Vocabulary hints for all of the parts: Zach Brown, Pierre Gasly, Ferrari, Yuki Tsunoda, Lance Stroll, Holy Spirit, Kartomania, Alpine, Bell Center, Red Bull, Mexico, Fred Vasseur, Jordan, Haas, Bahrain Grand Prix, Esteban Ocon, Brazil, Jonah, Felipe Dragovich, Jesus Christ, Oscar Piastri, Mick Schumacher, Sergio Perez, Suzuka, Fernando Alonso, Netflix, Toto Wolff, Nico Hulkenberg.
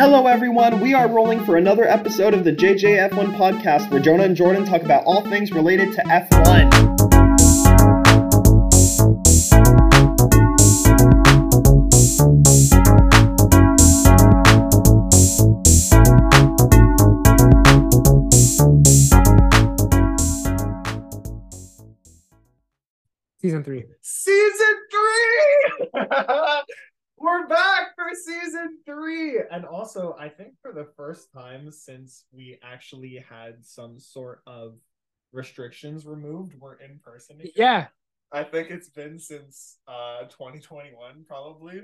Hello everyone, we are rolling for another episode of the JJF1 podcast where Jonah and Jordan talk about all things related to F1. Season three! We're back for season three! And also, I think for the first time since we actually had some sort of restrictions removed, we're in person again. Yeah. I think it's been since 2021, probably.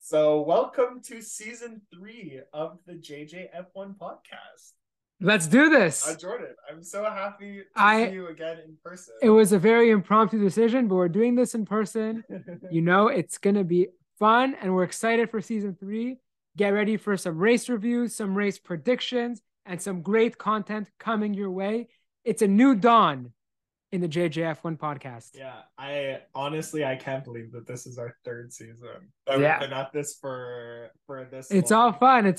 So welcome to season three of the JJF1 podcast. Let's do this. Jordan, I'm so happy to see you again in person. It was a very impromptu decision, but we're doing this in person. You know, it's going to be fun, and we're excited for season three. Get ready for some race reviews, some race predictions, and some great content coming your way. It's a new dawn in the JJF1 podcast. Yeah, I honestly can't believe that this is our third season. Yeah. We've been at this for this long. It's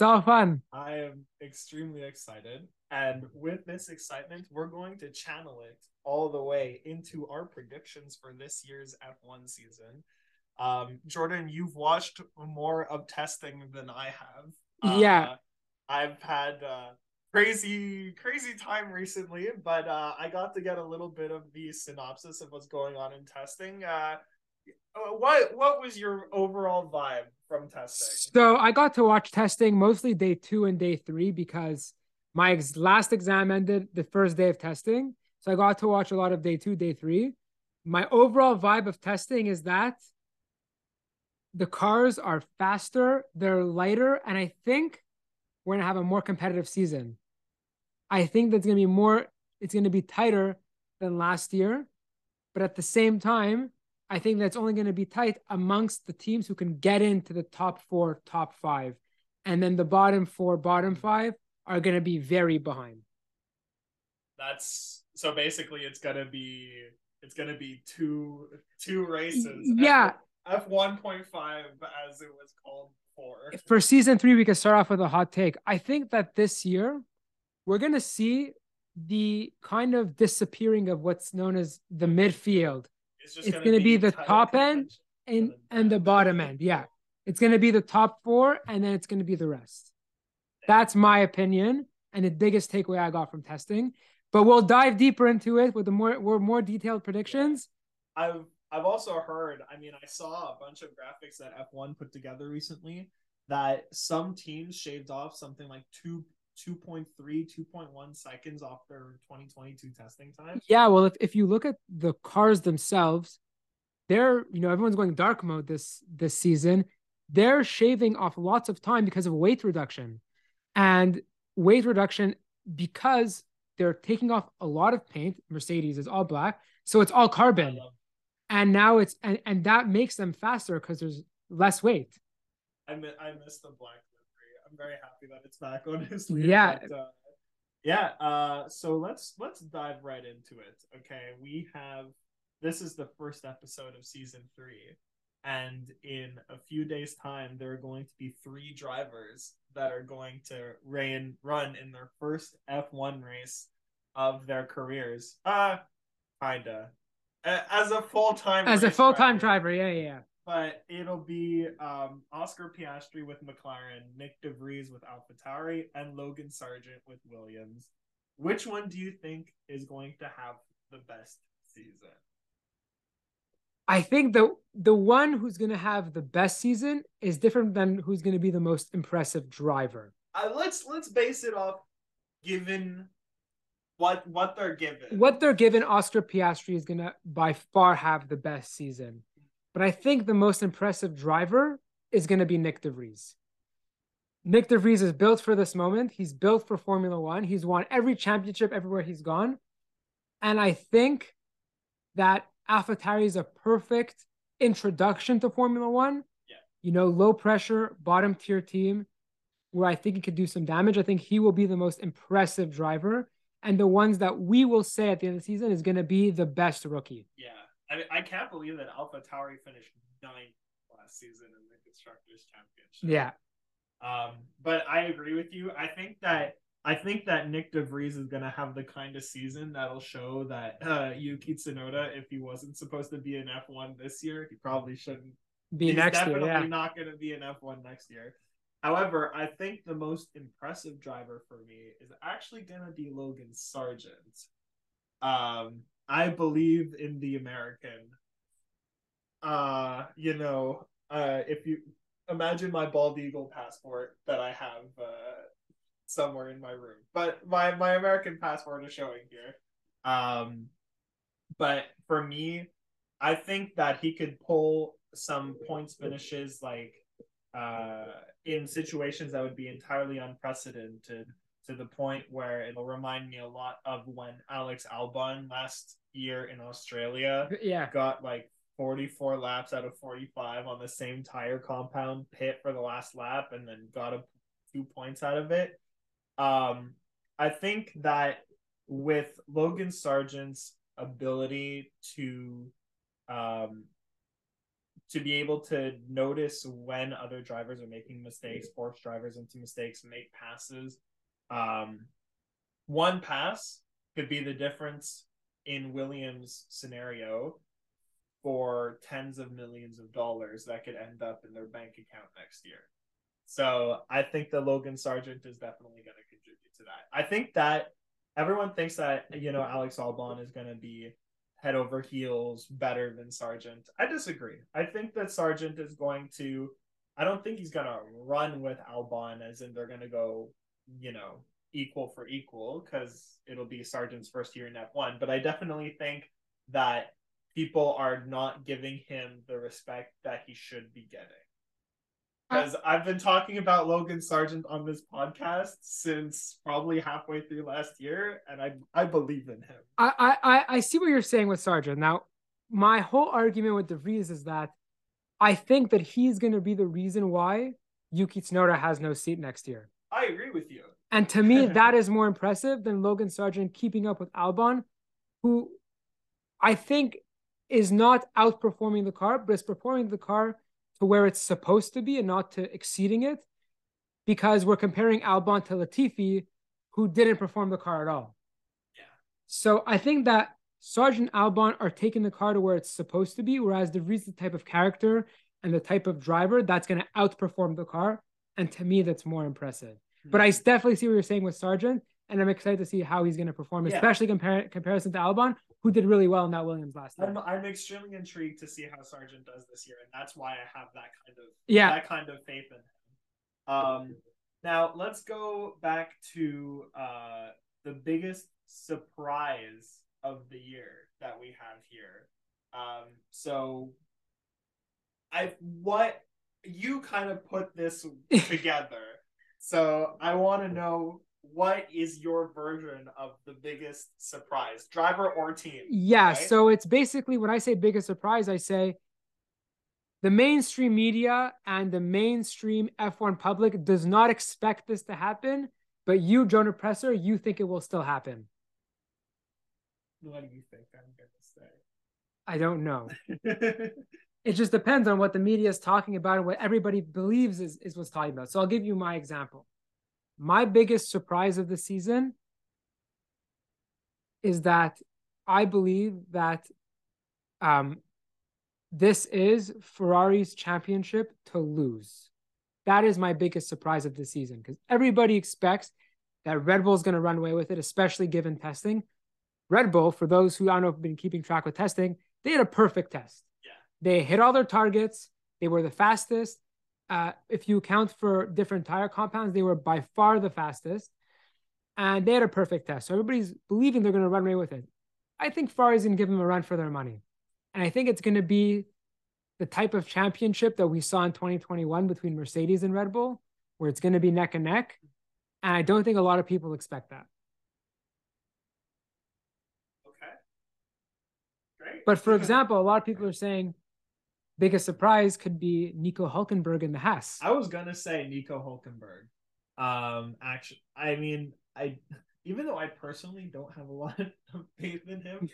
all fun. I am extremely excited. And with this excitement, we're going to channel it all the way into our predictions for this year's F1 season. Jordan, you've watched more of testing than I have. Yeah. I've had crazy time recently, but I got to get a little bit of the synopsis of what's going on in testing. What was your overall vibe from testing? So I got to watch testing mostly day 2 and day 3 because my last exam ended the first day of testing. So I got to watch a lot of day 2, day 3. My overall vibe of testing is that the cars are faster, they're lighter, and I think we're gonna have a more competitive season. I think that's going to be more, it's going to be tighter than last year. But at the same time, I think that's only going to be tight amongst the teams who can get into the top 4, top 5. And then the bottom 4, bottom 5 are going to be very behind. That's, so basically it's going to be two races. Yeah. F1.5 as it was called for season 3, we can start off with a hot take. I think that this year, we're going to see the kind of disappearing of what's known as the midfield. It's going to be the top end and the bottom end. Yeah. It's going to be the top 4, and then it's going to be the rest. That's my opinion and the biggest takeaway I got from testing. But we'll dive deeper into it with more detailed predictions. I've also heard, I saw a bunch of graphics that F1 put together recently that some teams shaved off something like 2.3, 2.1 seconds off their 2022 testing time. Yeah, well, if you look at the cars themselves, they're, everyone's going dark mode this season. They're shaving off lots of time because of weight reduction. And weight reduction, because they're taking off a lot of paint, Mercedes is all black, so it's all carbon. And now it's, and that makes them faster because there's less weight. I miss the black. I'm very happy that it's back, honestly. Yeah. But, so let's dive right into it. Okay, this is the first episode of season 3, and in a few days' time, there are going to be 3 drivers that are going to run in their first F1 race of their careers. Kinda as a full-time driver. Yeah. But it'll be Oscar Piastri with McLaren, Nyck de Vries with AlphaTauri, and Logan Sargeant with Williams. Which one do you think is going to have the best season? I think the one who's going to have the best season is different than who's going to be the most impressive driver. Let's base it off given what they're given. What they're given, Oscar Piastri is going to by far have the best season. But I think the most impressive driver is going to be Nyck de Vries. Nyck de Vries is built for this moment. He's built for Formula 1. He's won every championship everywhere he's gone. And I think that AlphaTauri is a perfect introduction to Formula 1. Yeah. Low pressure, bottom tier team where I think he could do some damage. I think he will be the most impressive driver. And the ones that we will say at the end of the season is going to be the best rookie. Yeah. I can't believe that AlphaTauri finished 9th last season in the Constructors' Championship. Yeah. But I agree with you. I think that Nyck de Vries is going to have the kind of season that'll show that Yuki Tsunoda, if he wasn't supposed to be in F1 this year, he probably shouldn't be next year. He's definitely not going to be in F1 next year. However, I think the most impressive driver for me is actually going to be Logan Sargeant. I believe in the American. If you imagine my bald eagle passport that I have somewhere in my room, but my American passport is showing here. But for me, I think that he could pull some points finishes in situations that would be entirely unprecedented, to the point where it'll remind me a lot of when Alex Albon last year in Australia got 44 laps out of 45 on the same tire compound, pit for the last lap, and then got 2 points out of it. I think that with Logan Sargeant's ability to be able to notice when other drivers are making mistakes, force drivers into mistakes, make passes. One pass could be the difference in Williams' scenario for tens of millions of dollars that could end up in their bank account next year. So I think that Logan Sargeant is definitely going to contribute to that. I think that everyone thinks that, Alex Albon is going to be head over heels better than Sargeant. I disagree. I think that Sargeant is going to, I don't think he's going to run with Albon as in they're going to go, equal for equal, because it'll be Sargeant's first year in F1. But I definitely think that people are not giving him the respect that he should be getting. Because I've been talking about Logan Sargeant on this podcast since probably halfway through last year, and I believe in him. I see what you're saying with Sargeant. Now, my whole argument with de Vries is that I think that he's going to be the reason why Yuki Tsunoda has no seat next year. I agree with you. And to me, that is more impressive than Logan Sargeant keeping up with Albon, who I think is not outperforming the car, but is performing the car to where it's supposed to be and not to exceeding it, because we're comparing Albon to Latifi, who didn't perform the car at all. Yeah. So I think that Sargeant, Albon are taking the car to where it's supposed to be, whereas de Vries is the type of character and the type of driver that's going to outperform the car. And to me, that's more impressive. Mm-hmm. But I definitely see what you're saying with Sargeant, and I'm excited to see how he's going to perform, especially comparison to Albon, who did really well in that Williams last year. I'm extremely intrigued to see how Sargeant does this year, and that's why I have that kind of faith in him. Now let's go back to the biggest surprise of the year that we have here. So you kind of put this together, so I want to know, what is your version of the biggest surprise, driver or team? Yeah, right? So it's basically, when I say biggest surprise, I say the mainstream media and the mainstream F1 public does not expect this to happen, but you, Jonah Presser, you think it will still happen. What do you think I'm going to say? I don't know. It just depends on what the media is talking about and what everybody believes is what's talking about. So I'll give you my example. My biggest surprise of the season is that I believe that this is Ferrari's championship to lose. That is my biggest surprise of the season, because everybody expects that Red Bull is going to run away with it, especially given testing. Red Bull, for those who I don't know have been keeping track with testing, they had a perfect test. Yeah. They hit all their targets. They were the fastest. If you account for different tire compounds, they were by far the fastest, and they had a perfect test. So everybody's believing they're going to run away with it. I think Ferrari's going to give them a run for their money. And I think it's going to be the type of championship that we saw in 2021 between Mercedes and Red Bull, where it's going to be neck and neck. And I don't think a lot of people expect that. Okay. Great. But for example, a lot of people are saying, biggest surprise could be Nico Hulkenberg in the Haas. I was gonna say Nico Hulkenberg. Actually, I mean, even though I personally don't have a lot of faith in him,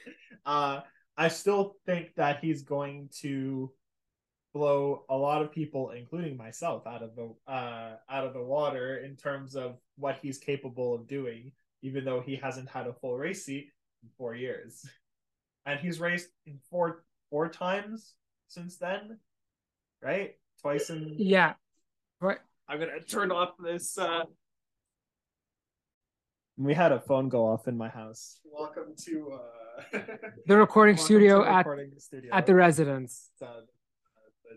I still think that he's going to blow a lot of people, including myself, out of the water in terms of what he's capable of doing, even though he hasn't had a full race seat in 4 years. And he's raced in four times since then, right? Twice in... Yeah. Right. I'm going to turn off this... We had a phone go off in my house. Welcome to... the recording studio at the residence. The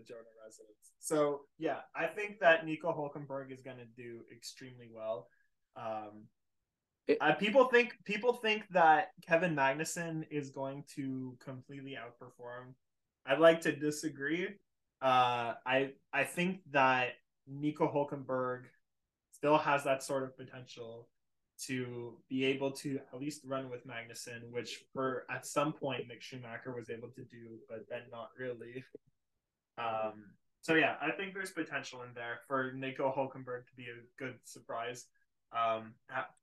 Jonah residence. So, yeah, I think that Nico Hulkenberg is going to do extremely well. People think that Kevin Magnussen is going to completely outperform. I'd like to disagree. I think that Nico Hulkenberg still has that sort of potential to be able to at least run with Magnussen, which for at some point Mick Schumacher was able to do, but then not really. So yeah, I think there's potential in there for Nico Hulkenberg to be a good surprise.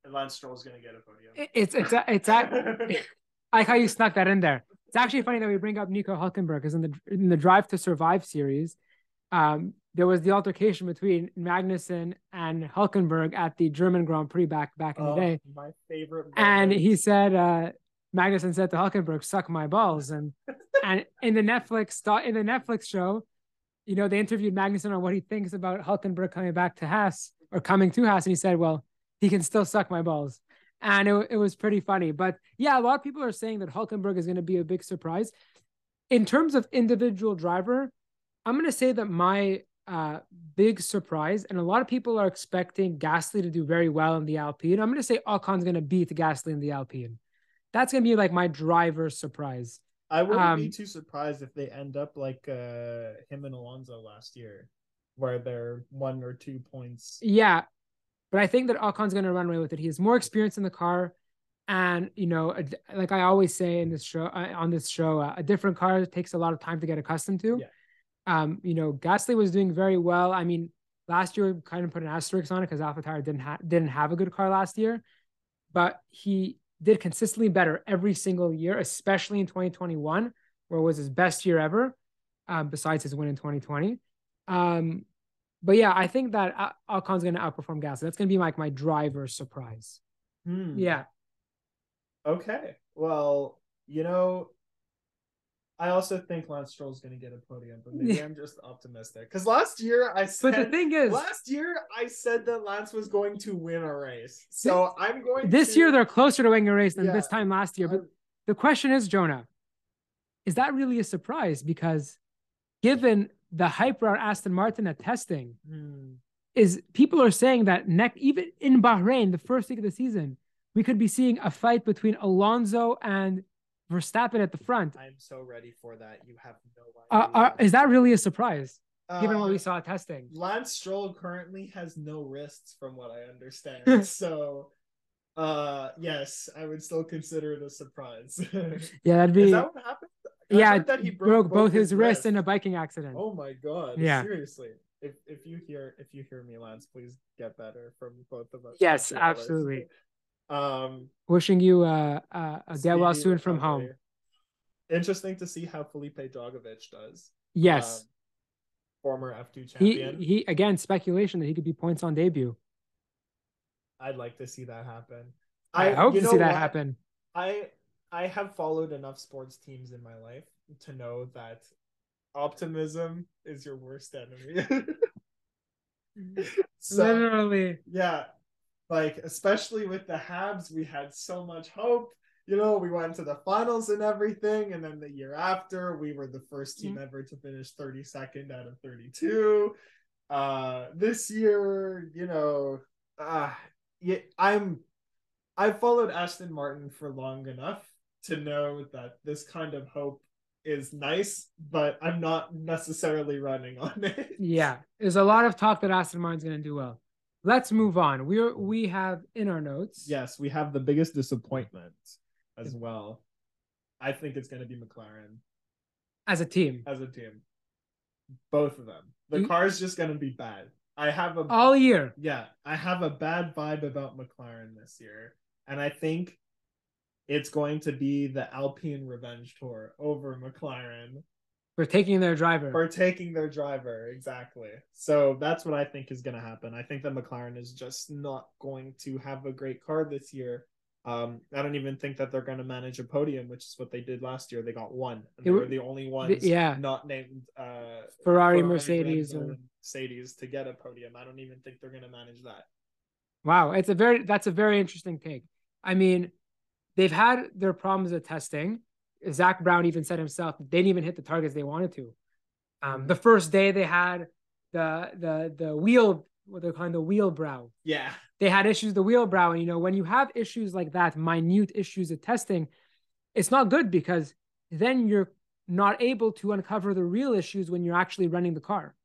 Lance Stroll is going to get a podium. It's I like how you snuck that in there. It's actually funny that we bring up Nico Hulkenberg because in the Drive to Survive series, there was the altercation between Magnussen and Hulkenberg at the German Grand Prix back in the day. My favorite. And he said, Magnussen said to Hulkenberg, "Suck my balls." And in the Netflix show, you know, they interviewed Magnussen on what he thinks about Hulkenberg coming to Haas, and he said, "Well, he can still suck my balls." And it was pretty funny. But yeah, a lot of people are saying that Hulkenberg is going to be a big surprise. In terms of individual driver, I'm going to say that my big surprise, and a lot of people are expecting Gasly to do very well in the Alpine. I'm going to say Ocon's going to beat Gasly in the Alpine. That's going to be like my driver surprise. I wouldn't be too surprised if they end up like him and Alonso last year, where they're 1 or 2 points. Yeah. But I think that Ocon's going to run away with it. He has more experience in the car. And, you know, like I always say on this show, a different car takes a lot of time to get accustomed to. Yeah. You know, Gasly was doing very well. I mean, last year we kind of put an asterisk on it because AlphaTauri didn't have a good car last year. But he did consistently better every single year, especially in 2021, where it was his best year ever, besides his win in 2020. But yeah, I think that Ocon's going to outperform Gasly. That's going to be like my driver surprise. Yeah. Okay. Well, you know, I also think Lance Stroll is going to get a podium, but maybe I'm just optimistic. Because last year I said that Lance was going to win a race. So I'm going this year they're closer to winning a race than this time last year. But the question is, Jonah, is that really a surprise? Because given the hype around Aston Martin at testing is people are saying that even in Bahrain, the first week of the season, we could be seeing a fight between Alonso and Verstappen at the front. I'm so ready for that. You have no idea. Is that really a surprise, given what we saw at testing? Lance Stroll currently has no wrists, from what I understand. So, yes, I would still consider it a surprise. Yeah, that'd be... Is that what happened? Yeah, that he broke both his wrists in a biking accident. Oh my God! Yeah, seriously. If you hear me, Lance, please get better from both of us. Yes, absolutely. Wishing you a get well soon from home. Interesting to see how Felipe Dragovich does. Yes, former F2 champion. He again speculation that he could be points on debut. I'd like to see that happen. I hope to see that happen. I have followed enough sports teams in my life to know that optimism is your worst enemy. So, literally. Yeah. Like, especially with the Habs, we had so much hope. You know, we went to the finals and everything. And then the year after, we were the first team ever to finish 32nd out of 32. This year, you know, I've followed Aston Martin for long enough to know that this kind of hope is nice, but I'm not necessarily running on it. Yeah, there's a lot of talk that Aston Martin's going to do well. Let's move on. We have in our notes. Yes, we have the biggest disappointment as well. I think it's going to be McLaren. As a team. Both of them. The car's just going to be bad. All year. Yeah, I have a bad vibe about McLaren this year. And I think it's going to be the Alpine revenge tour over McLaren. For taking their driver. For taking their driver, exactly. So that's what I think is going to happen. I think that McLaren is just not going to have a great car this year. I don't even think that they're going to manage a podium, which is what they did last year. They got one. And they were the only ones not named Ferrari, Mercedes, and Mercedes to get a podium. I don't even think they're going to manage that. Wow, that's a very interesting take. I mean, they've had their problems with testing. Zach Brown even said himself they didn't even hit the targets they wanted to. The first day they had the wheel, what they're calling the wheel brow. Yeah, they had issues with the wheel brow, and you know when you have issues like that, minute issues of testing, it's not good because then you're not able to uncover the real issues when you're actually running the car,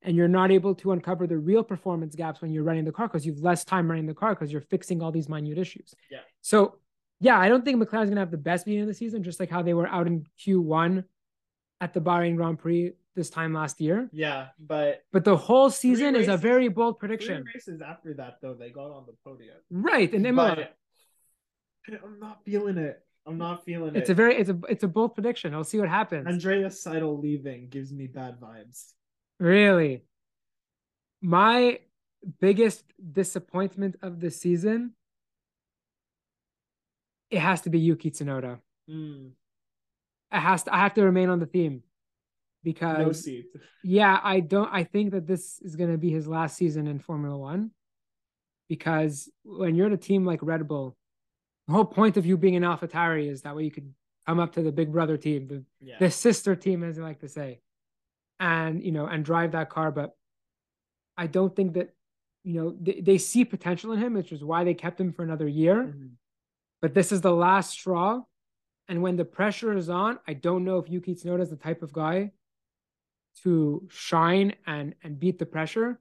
and you're not able to uncover the real performance gaps when you're running the car because you've less time running the car because you're fixing all these minute issues. Yeah. So. Yeah, I don't think McLaren's going to have the best beginning of the season, just like how they were out in Q1 at the Bahrain Grand Prix this time last year. Yeah, but the whole season is a very bold prediction. 3 races after that, though, they got on the podium. Right, and Imola. I'm not feeling it. I'm not feeling it. It's a bold prediction. I'll see what happens. Andreas Seidel leaving gives me bad vibes. Really, my biggest disappointment of the season. It has to be Yuki Tsunoda. I have to remain on the theme because no seat. Yeah, I think that this is going to be his last season in Formula One because when you're at a team like Red Bull, the whole point of you being an AlphaTauri is that way you could come up to the big brother team, the sister team, as they like to say, and you know, and drive that car. But I don't think that they see potential in him, which is why they kept him for another year. Mm-hmm. But this is the last straw. And when the pressure is on, I don't know if Yuki Tsunoda is the type of guy to shine and beat the pressure.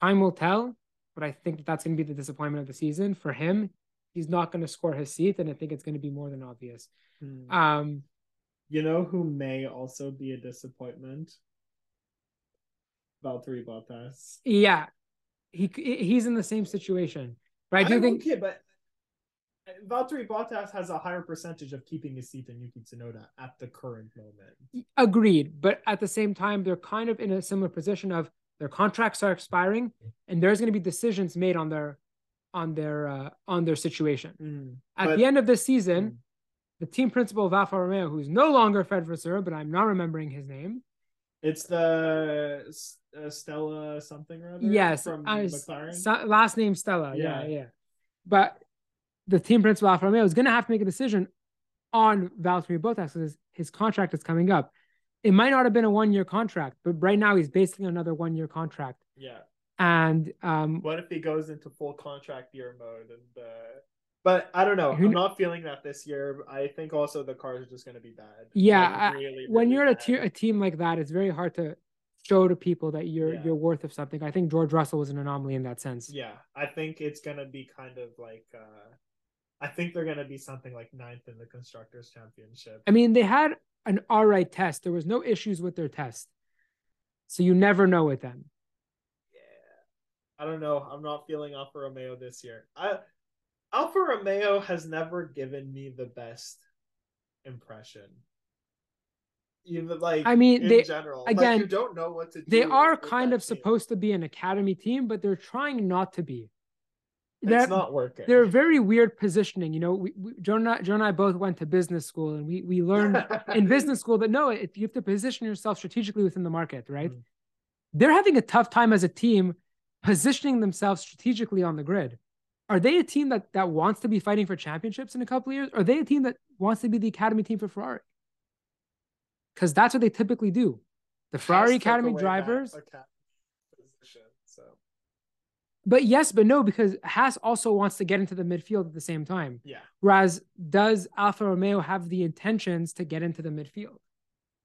Time will tell, but I think that's going to be the disappointment of the season. For him, he's not going to score his seat, and I think it's going to be more than obvious. You know who may also be a disappointment? Valtteri Bottas. Yeah, he's in the same situation. But I think Valtteri Bottas has a higher percentage of keeping his seat than Yuki Tsunoda at the current moment. Agreed. But at the same time, they're kind of in a similar position of their contracts are expiring and there's going to be decisions made on their situation. At the end of this season, the team principal of Alfa Romeo, who's no longer Fred Vasseur, but I'm not remembering his name. It's the Stella something or other? Yes. From McLaren? Last name Stella. Yeah. But the team principal Alfa Romeo is going to have to make a decision on Valtteri Bottas because his contract is coming up. It might not have been a one-year contract, but right now he's basically another one-year contract. Yeah. And what if he goes into full contract year mode? And but I don't know. I'm not feeling that this year. I think also the cars are just going to be bad. Yeah. Like really when you're at a team like that, it's very hard to show to people that you're worth of something. I think George Russell was an anomaly in that sense. Yeah. I think it's going to be kind of like I think they're going to be something like 9th in the Constructors' Championship. I mean, they had an all right test. There was no issues with their test. So you never know with them. Yeah. I don't know. I'm not feeling Alfa Romeo this year. Alfa Romeo has never given me the best impression. Even like, I mean, in general. Again, like, you don't know what to do. They are kind of supposed to be an academy team, but they're trying not to be. It's not working. They're very weird positioning. You know, Jonah and I both went to business school, and we learned in business school that no, you have to position yourself strategically within the market, right? They're having a tough time as a team positioning themselves strategically on the grid. Are they a team that wants to be fighting for championships in a couple of years? Are they a team that wants to be the academy team for Ferrari? Because that's what they typically do. The Ferrari academy drivers. But yes, but no, because Haas also wants to get into the midfield at the same time. Yeah. Whereas does Alfa Romeo have the intentions to get into the midfield?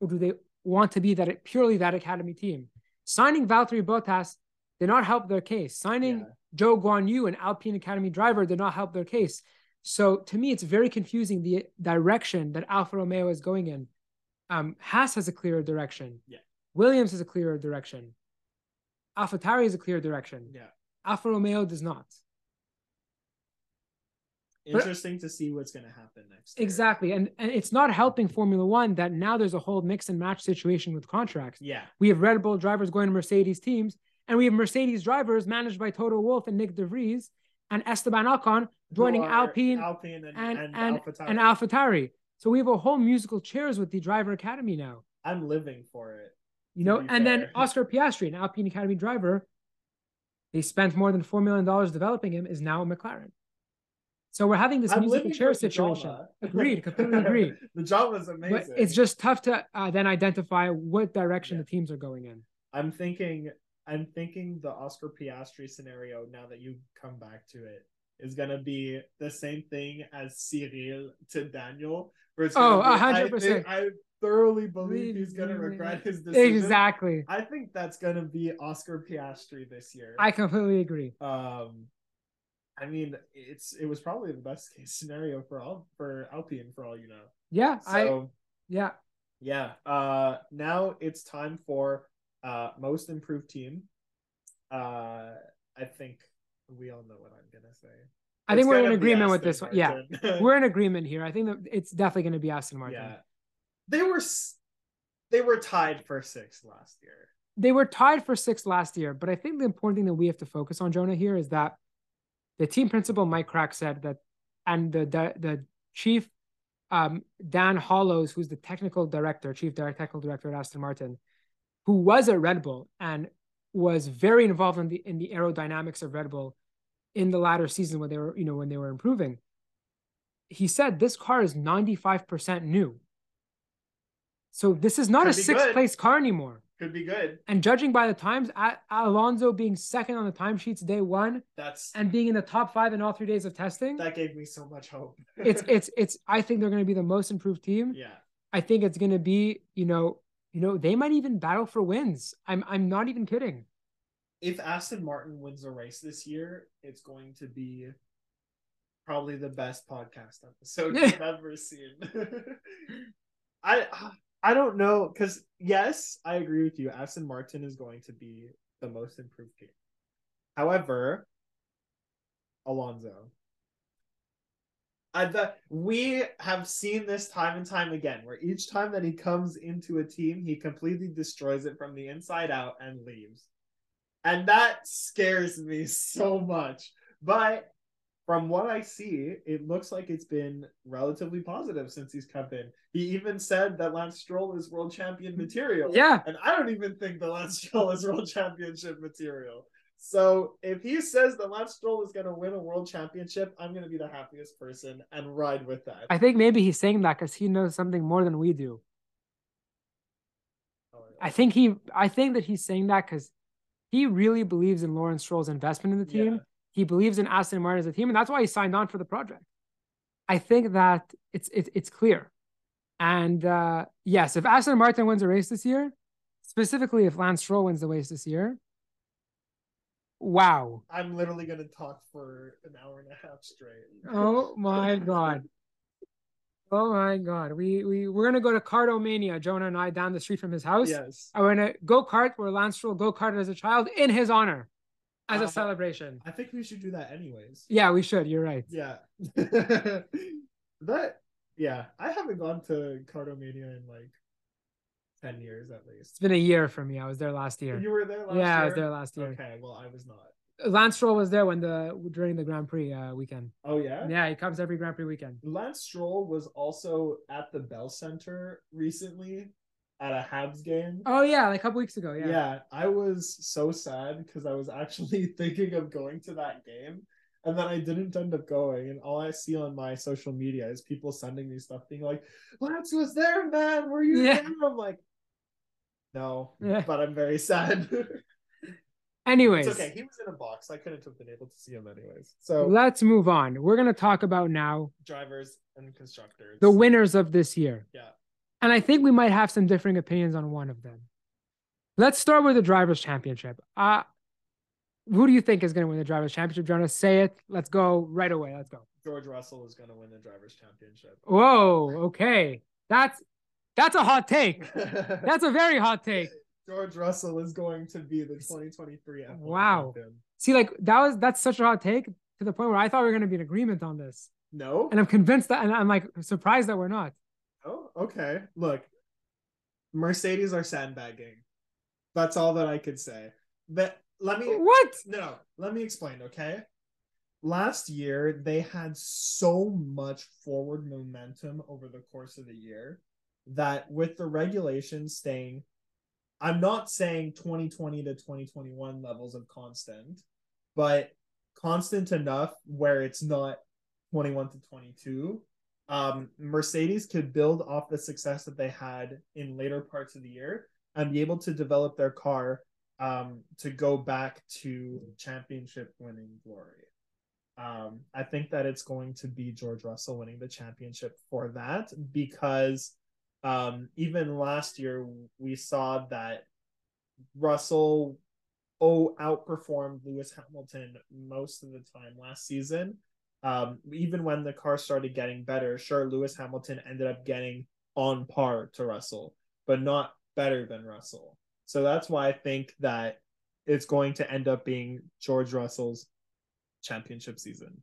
Or do they want to be that purely that academy team? Signing Valtteri Bottas did not help their case. Signing Zhou Guan Yu, an Alpine academy driver, did not help their case. So to me, it's very confusing the direction that Alfa Romeo is going in. Haas has a clearer direction. Yeah. Williams has a clearer direction. AlphaTauri has a clearer direction. Yeah. Alfa Romeo does not. interesting to see what's going to happen next year. Exactly. And it's not helping Formula One that now there's a whole mix and match situation with contracts. Yeah. We have Red Bull drivers going to Mercedes teams, and we have Mercedes drivers managed by Toto Wolff and Nyck de Vries and Esteban Ocon joining Alpine and AlphaTauri. So we have a whole musical chairs with the driver academy now. I'm living for it. You know, and then Oscar Piastri, an Alpine Academy driver, they spent more than $4 million developing him, is now a McLaren. So we're having this musical chair situation. Drama. Agreed, completely agreed. The job was amazing. But it's just tough to then identify what direction the teams are going in. I'm thinking the Oscar Piastri scenario, now that you come back to it, is going to be the same thing as Cyril to Daniel. Oh, 100%. I thoroughly believe he's going to regret his decision. Exactly. I think that's going to be Oscar Piastri this year. I completely agree. I mean, it was probably the best case scenario for Alpine, for all you know. Yeah. Yeah. Now it's time for most improved team. I think we all know what I'm gonna say. I think we're in agreement with this one. Yeah, we're in agreement here. I think that it's definitely going to be Aston Martin. Yeah. They were tied for sixth last year. But I think the important thing that we have to focus on, Jonah, here is that the team principal, Mike Crack, said that, and the chief, Dan Hollows, who's the chief technical director at Aston Martin, who was at Red Bull and was very involved in the aerodynamics of Red Bull in the latter season when they were improving. He said this car is 95% new. So this is not a sixth-place car anymore. Could be good. And judging by the times, Alonso being second on the timesheets day one, and being in the top five in all 3 days of testing, that gave me so much hope. it's. I think they're going to be the most improved team. Yeah. I think it's going to be they might even battle for wins. I'm not even kidding. If Aston Martin wins a race this year, it's going to be probably the best podcast episode you've ever seen. I don't know, because yes, I agree with you. Aston Martin is going to be the most improved team. However, Alonso, we have seen this time and time again, where each time that he comes into a team, he completely destroys it from the inside out and leaves. And that scares me so much. But from what I see, it looks like it's been relatively positive since he's come in. He even said that Lance Stroll is world champion material. Yeah. And I don't even think that Lance Stroll is world championship material. So if he says that Lance Stroll is going to win a world championship, I'm going to be the happiest person and ride with that. I think maybe he's saying that because he knows something more than we do. Oh, yeah. I think that he's saying that because he really believes in Lawrence Stroll's investment in the team. Yeah. He believes in Aston Martin as a team, and that's why he signed on for the project. I think that it's clear. And yes, if Aston Martin wins a race this year, specifically if Lance Stroll wins the race this year, wow. I'm literally going to talk for an hour and a half straight. Oh, my God. We're going to go to Kartomania, Jonah and I, down the street from his house. Yes. And we're going to go-kart where Lance Stroll go-karted as a child in his honor. As a celebration. I think we should do that anyways. Yeah, we should. You're right. Yeah. I haven't gone to Kartomania in like 10 years at least. It's been a year for me. I was there last year. You were there last year? Yeah, I was there last year. Okay, well, I was not. Lance Stroll was there during the Grand Prix weekend. Oh, yeah? Yeah, he comes every Grand Prix weekend. Lance Stroll was also at the Bell Center recently. At a Habs game. Oh, yeah, like a couple weeks ago, yeah. Yeah, I was so sad because I was actually thinking of going to that game, and then I didn't end up going, and all I see on my social media is people sending me stuff being like, Lance was there, man, were you there? I'm like, no, but I'm very sad. Anyways. It's okay, he was in a box. I couldn't have been able to see him anyways. So let's move on. We're going to talk about now drivers and constructors. The winners of this year. Yeah. And I think we might have some differing opinions on one of them. Let's start with the Drivers' Championship. Who do you think is going to win the Drivers' Championship, Jonah? Say it. Let's go right away. Let's go. George Russell is going to win the Drivers' Championship. Whoa, okay. That's a hot take. That's a very hot take. George Russell is going to be the 2023 F1 champion. See, that's such a hot take to the point where I thought we were going to be in agreement on this. No. And I'm convinced that, and I'm like surprised that we're not. Oh, okay. Look, Mercedes are sandbagging. That's all that I could say. But let me... What? No, let me explain, okay? Last year, they had so much forward momentum over the course of the year that with the regulations staying, I'm not saying 2020 to 2021 levels of constant, but constant enough where it's not 21 to 22. Mercedes could build off the success that they had in later parts of the year and be able to develop their car to go back to championship winning glory. I think that it's going to be George Russell winning the championship for that, because even last year we saw that Russell outperformed Lewis Hamilton most of the time last season. Even when the car started getting better, sure, Lewis Hamilton ended up getting on par to Russell, but not better than Russell. So that's why I think that it's going to end up being George Russell's championship season.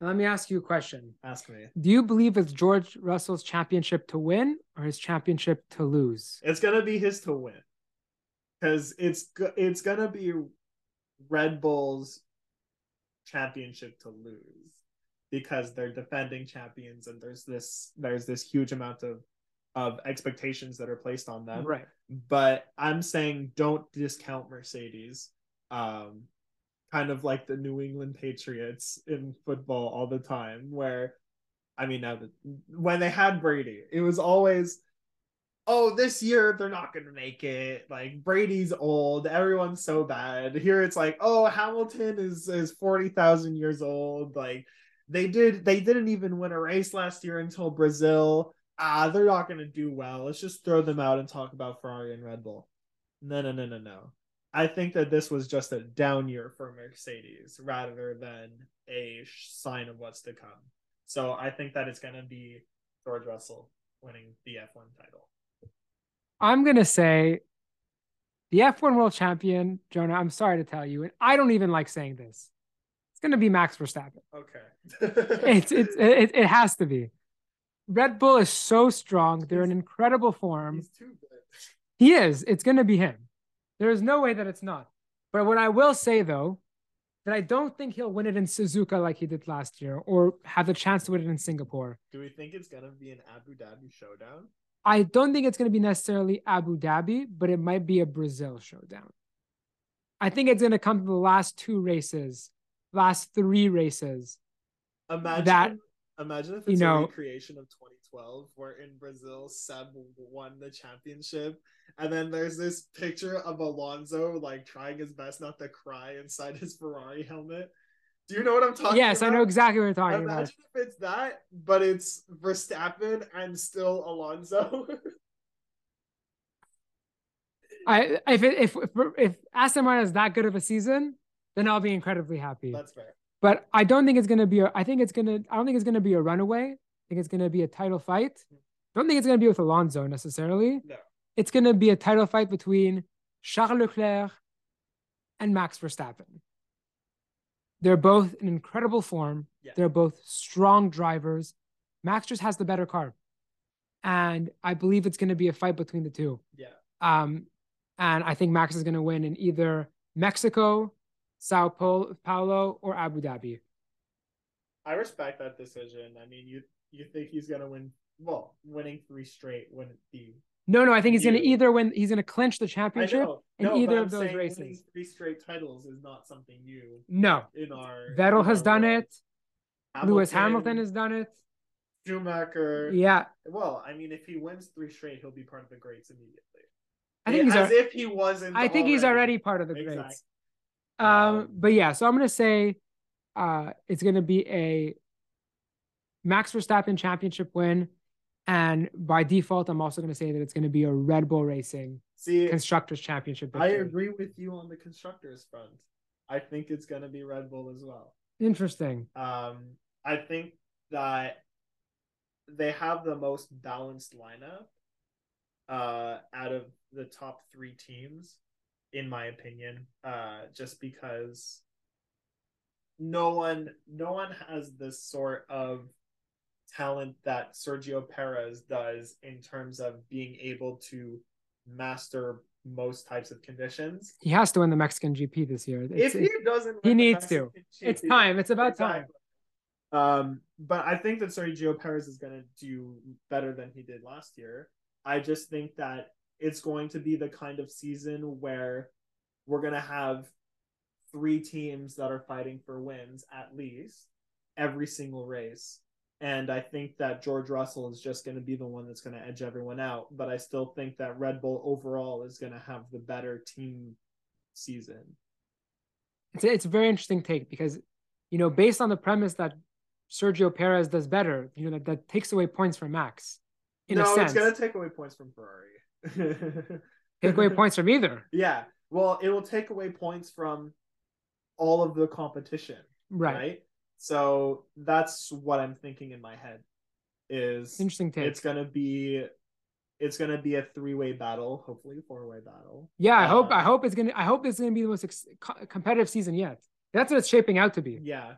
Now let me ask you a question. Ask me. Do you believe it's George Russell's championship to win or his championship to lose? It's going to be his to win, because it's going to be Red Bull's championship to lose, because they're defending champions and there's this huge amount of expectations that are placed on them. Right. But I'm saying don't discount Mercedes. Kind of like the New England Patriots in football all the time, where, I mean, now when they had Brady, it was always, oh, this year they're not going to make it. Like, Brady's old. Everyone's so bad. Here it's like, oh, Hamilton is 40,000 years old. Like, they didn't even win a race last year until Brazil. They're not going to do well. Let's just throw them out and talk about Ferrari and Red Bull. No. I think that this was just a down year for Mercedes rather than a sign of what's to come. So I think that it's going to be George Russell winning the F1 title. I'm going to say the F1 world champion, Jonah, I'm sorry to tell you, and I don't even like saying this, it's going to be Max Verstappen. Okay. It has to be. Red Bull is so strong. They're in incredible form. He's too good. He is. It's going to be him. There is no way that it's not. But what I will say, though, that I don't think he'll win it in Suzuka like he did last year or have the chance to win it in Singapore. Do we think it's going to be an Abu Dhabi showdown? I don't think it's going to be necessarily Abu Dhabi, but it might be a Brazil showdown. I think it's going to come to the last three races. Imagine if it's a recreation of 2012, where in Brazil, Seb won the championship, and then there's this picture of Alonso, like, trying his best not to cry inside his Ferrari helmet. Do you know what I'm talking about? Yes, I know exactly what you're talking about. Imagine if it's that, but it's Verstappen and still Alonso. If Aston Martin is that good of a season, then I'll be incredibly happy. That's fair. But I don't think it's going to be I don't think it's going to be a runaway. I think it's going to be a title fight. Don't think it's going to be with Alonso necessarily. No. It's going to be a title fight between Charles Leclerc and Max Verstappen. They're both in incredible form. Yeah. They're both strong drivers. Max just has the better car. And I believe it's going to be a fight between the two. Yeah. And I think Max is going to win in either Mexico, Sao Paulo, or Abu Dhabi. I respect that decision. I mean, you think he's going to win? Well, winning three straight wouldn't be... No, I think he's going to either win. He's going to clinch the championship in either of those races. Winning three straight titles is not something new. No. Vettel has done it. Lewis Hamilton has done it. Schumacher. Yeah. Well, I mean, if he wins three straight, he'll be part of the greats immediately. He's already part of the greats. But yeah, so I'm going to say it's going to be a Max Verstappen championship win. And by default, I'm also going to say that it's going to be a Red Bull Racing Constructors Championship victory. I agree with you on the Constructors front. I think it's going to be Red Bull as well. Interesting. I think that they have the most balanced lineup out of the top three teams, in my opinion, just because no one has this sort of talent that Sergio Perez does in terms of being able to master most types of conditions. He has to win the Mexican GP this year. He needs to. It's time. It's about time. But I think that Sergio Perez is going to do better than he did last year. I just think that it's going to be the kind of season where we're going to have three teams that are fighting for wins at least every single race. And I think that George Russell is just going to be the one that's going to edge everyone out. But I still think that Red Bull overall is going to have the better team season. It's a very interesting take because, you know, based on the premise that Sergio Perez does better, you know, that takes away points from Max. No, it's going to take away points from Ferrari. Take away points from either. Yeah. Well, it will take away points from all of the competition. Right? So that's what I'm thinking in my head is interesting take. It's gonna be a three-way battle, hopefully four-way battle. Yeah, I hope it's gonna be the most competitive season yet. That's what it's shaping out to be. Yeah.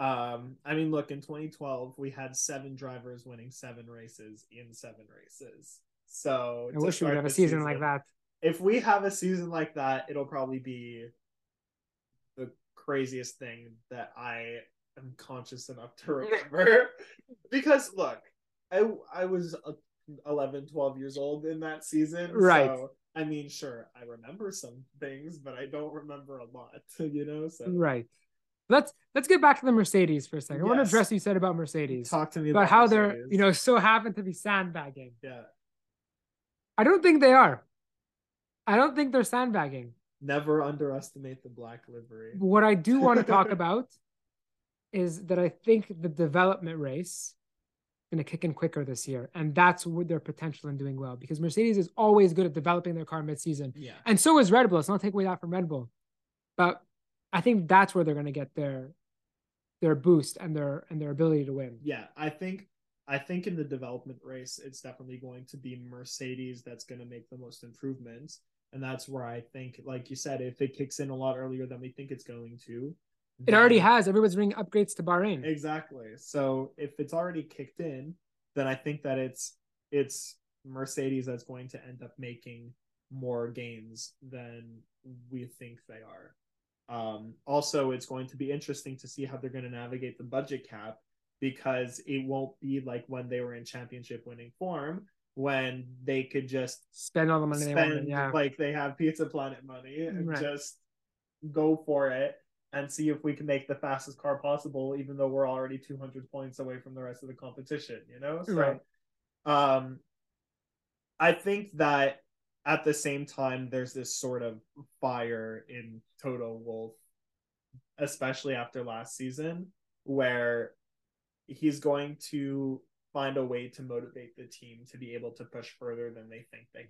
I mean, look, in 2012 we had 7 drivers winning 7 races in 7 races. So I wish we would have a season like that. If we have a season like that, it'll probably be the craziest thing that I'm conscious enough to remember. Because look, I was 11, 12 years old in that season. Right. So, I mean, sure, I remember some things, but I don't remember a lot, you know? So. Right. Let's get back to the Mercedes for a second. Yes. I want to address what you said about Mercedes. Talk to me about how Mercedes. They're, you know, so happen to be sandbagging. Yeah. I don't think they are. I don't think they're sandbagging. Never underestimate the black livery. What I do want to talk about is that I think the development race is going to kick in quicker this year. And that's what their potential in doing well, because Mercedes is always good at developing their car mid-season. Yeah. And so is Red Bull. It's not take away that from Red Bull. But I think that's where they're going to get their boost and their ability to win. Yeah, I think in the development race, it's definitely going to be Mercedes that's going to make the most improvements. And that's where I think, like you said, if it kicks in a lot earlier than we think it's going to, it already has. Everyone's doing upgrades to Bahrain. Exactly. So if it's already kicked in, then I think that it's Mercedes that's going to end up making more gains than we think they are. Also, it's going to be interesting to see how they're going to navigate the budget cap, because it won't be like when they were in championship winning form, when they could just spend all the money they wanted. Yeah. Like they have Pizza Planet money and just go for it. And see if we can make the fastest car possible, even though we're already 200 points away from the rest of the competition, you know? So, I think that at the same time, there's this sort of fire in Toto Wolff, especially after last season, where he's going to find a way to motivate the team to be able to push further than they think they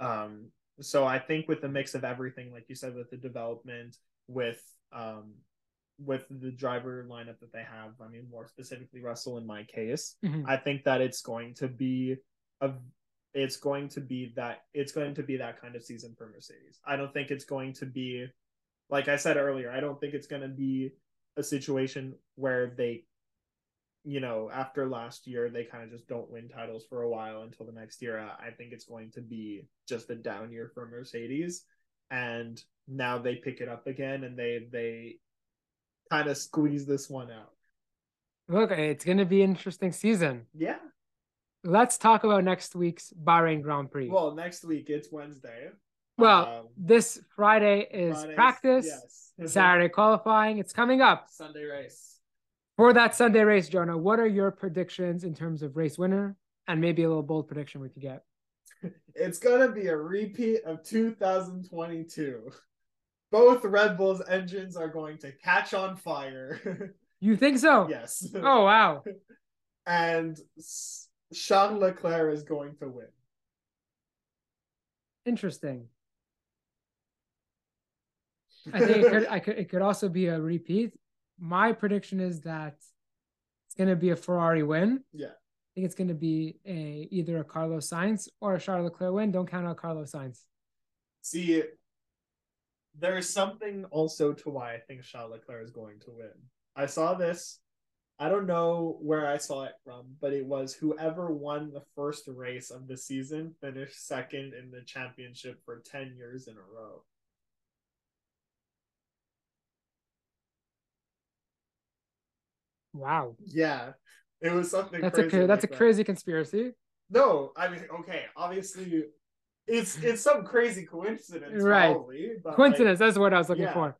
can. So I think with the mix of everything, like you said, with the development, with the driver lineup that they have, I mean, more specifically Russell in my case, I think that it's going to be that kind of season for Mercedes. I don't think it's going to be, like I said earlier, I don't think it's going to be a situation where they, you know, after last year, they kind of just don't win titles for a while until the next year. I think it's going to be just a down year for Mercedes. And now they pick it up again, and they kind of squeeze this one out. Look, it's going to be an interesting season. Yeah. Let's talk about next week's Bahrain Grand Prix. Well, next week, it's Wednesday. Well, this Friday is practice. Yes. Saturday qualifying. It's coming up. Sunday race. For that Sunday race, Jonah, what are your predictions in terms of race winner? And maybe a little bold prediction we could get. It's going to be a repeat of 2022. Both Red Bull's engines are going to catch on fire. You think so? Yes. Oh, wow. And Charles Leclerc is going to win. Interesting. I think it could also be a repeat. My prediction is that it's going to be a Ferrari win. Yeah. I think it's going to be either a Carlos Sainz or a Charles Leclerc win. Don't count out Carlos Sainz. See, there's something also to why I think Charles Leclerc is going to win. I saw this I don't know where I saw it from, but it was whoever won the first race of the season finished second in the championship for 10 years in a row. Wow. Yeah. It was something that's a crazy conspiracy. No, I mean, okay, obviously it's some crazy coincidence, right? Probably, but coincidence, like, that's what I was looking for.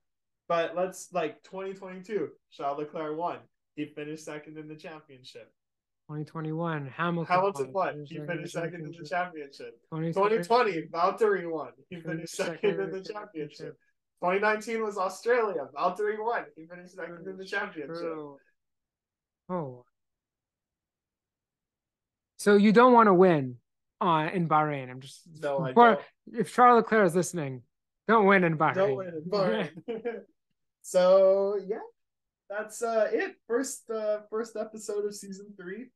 But let's, like, 2022, Charles Leclerc won. He finished second in the championship. 2021, Hamilton won. He finished second in the championship. 2020, Valtteri won. He finished second in the championship. 2019 was Australia. Valtteri won. He finished second in the championship. Oh. So you don't want to win in Bahrain. I'm just I don't. If Charles Leclerc is listening, don't win in Bahrain. Don't win in Bahrain. So yeah, that's it. First episode of season 3.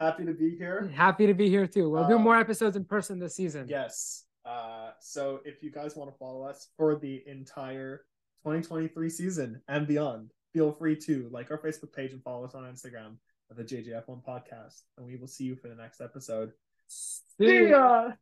Happy to be here. Happy to be here too. We'll do more episodes in person this season. Yes. So if you guys want to follow us for the entire 2023 season and beyond, feel free to like our Facebook page and follow us on Instagram at the JJF1 podcast. And we will see you for the next episode. See ya!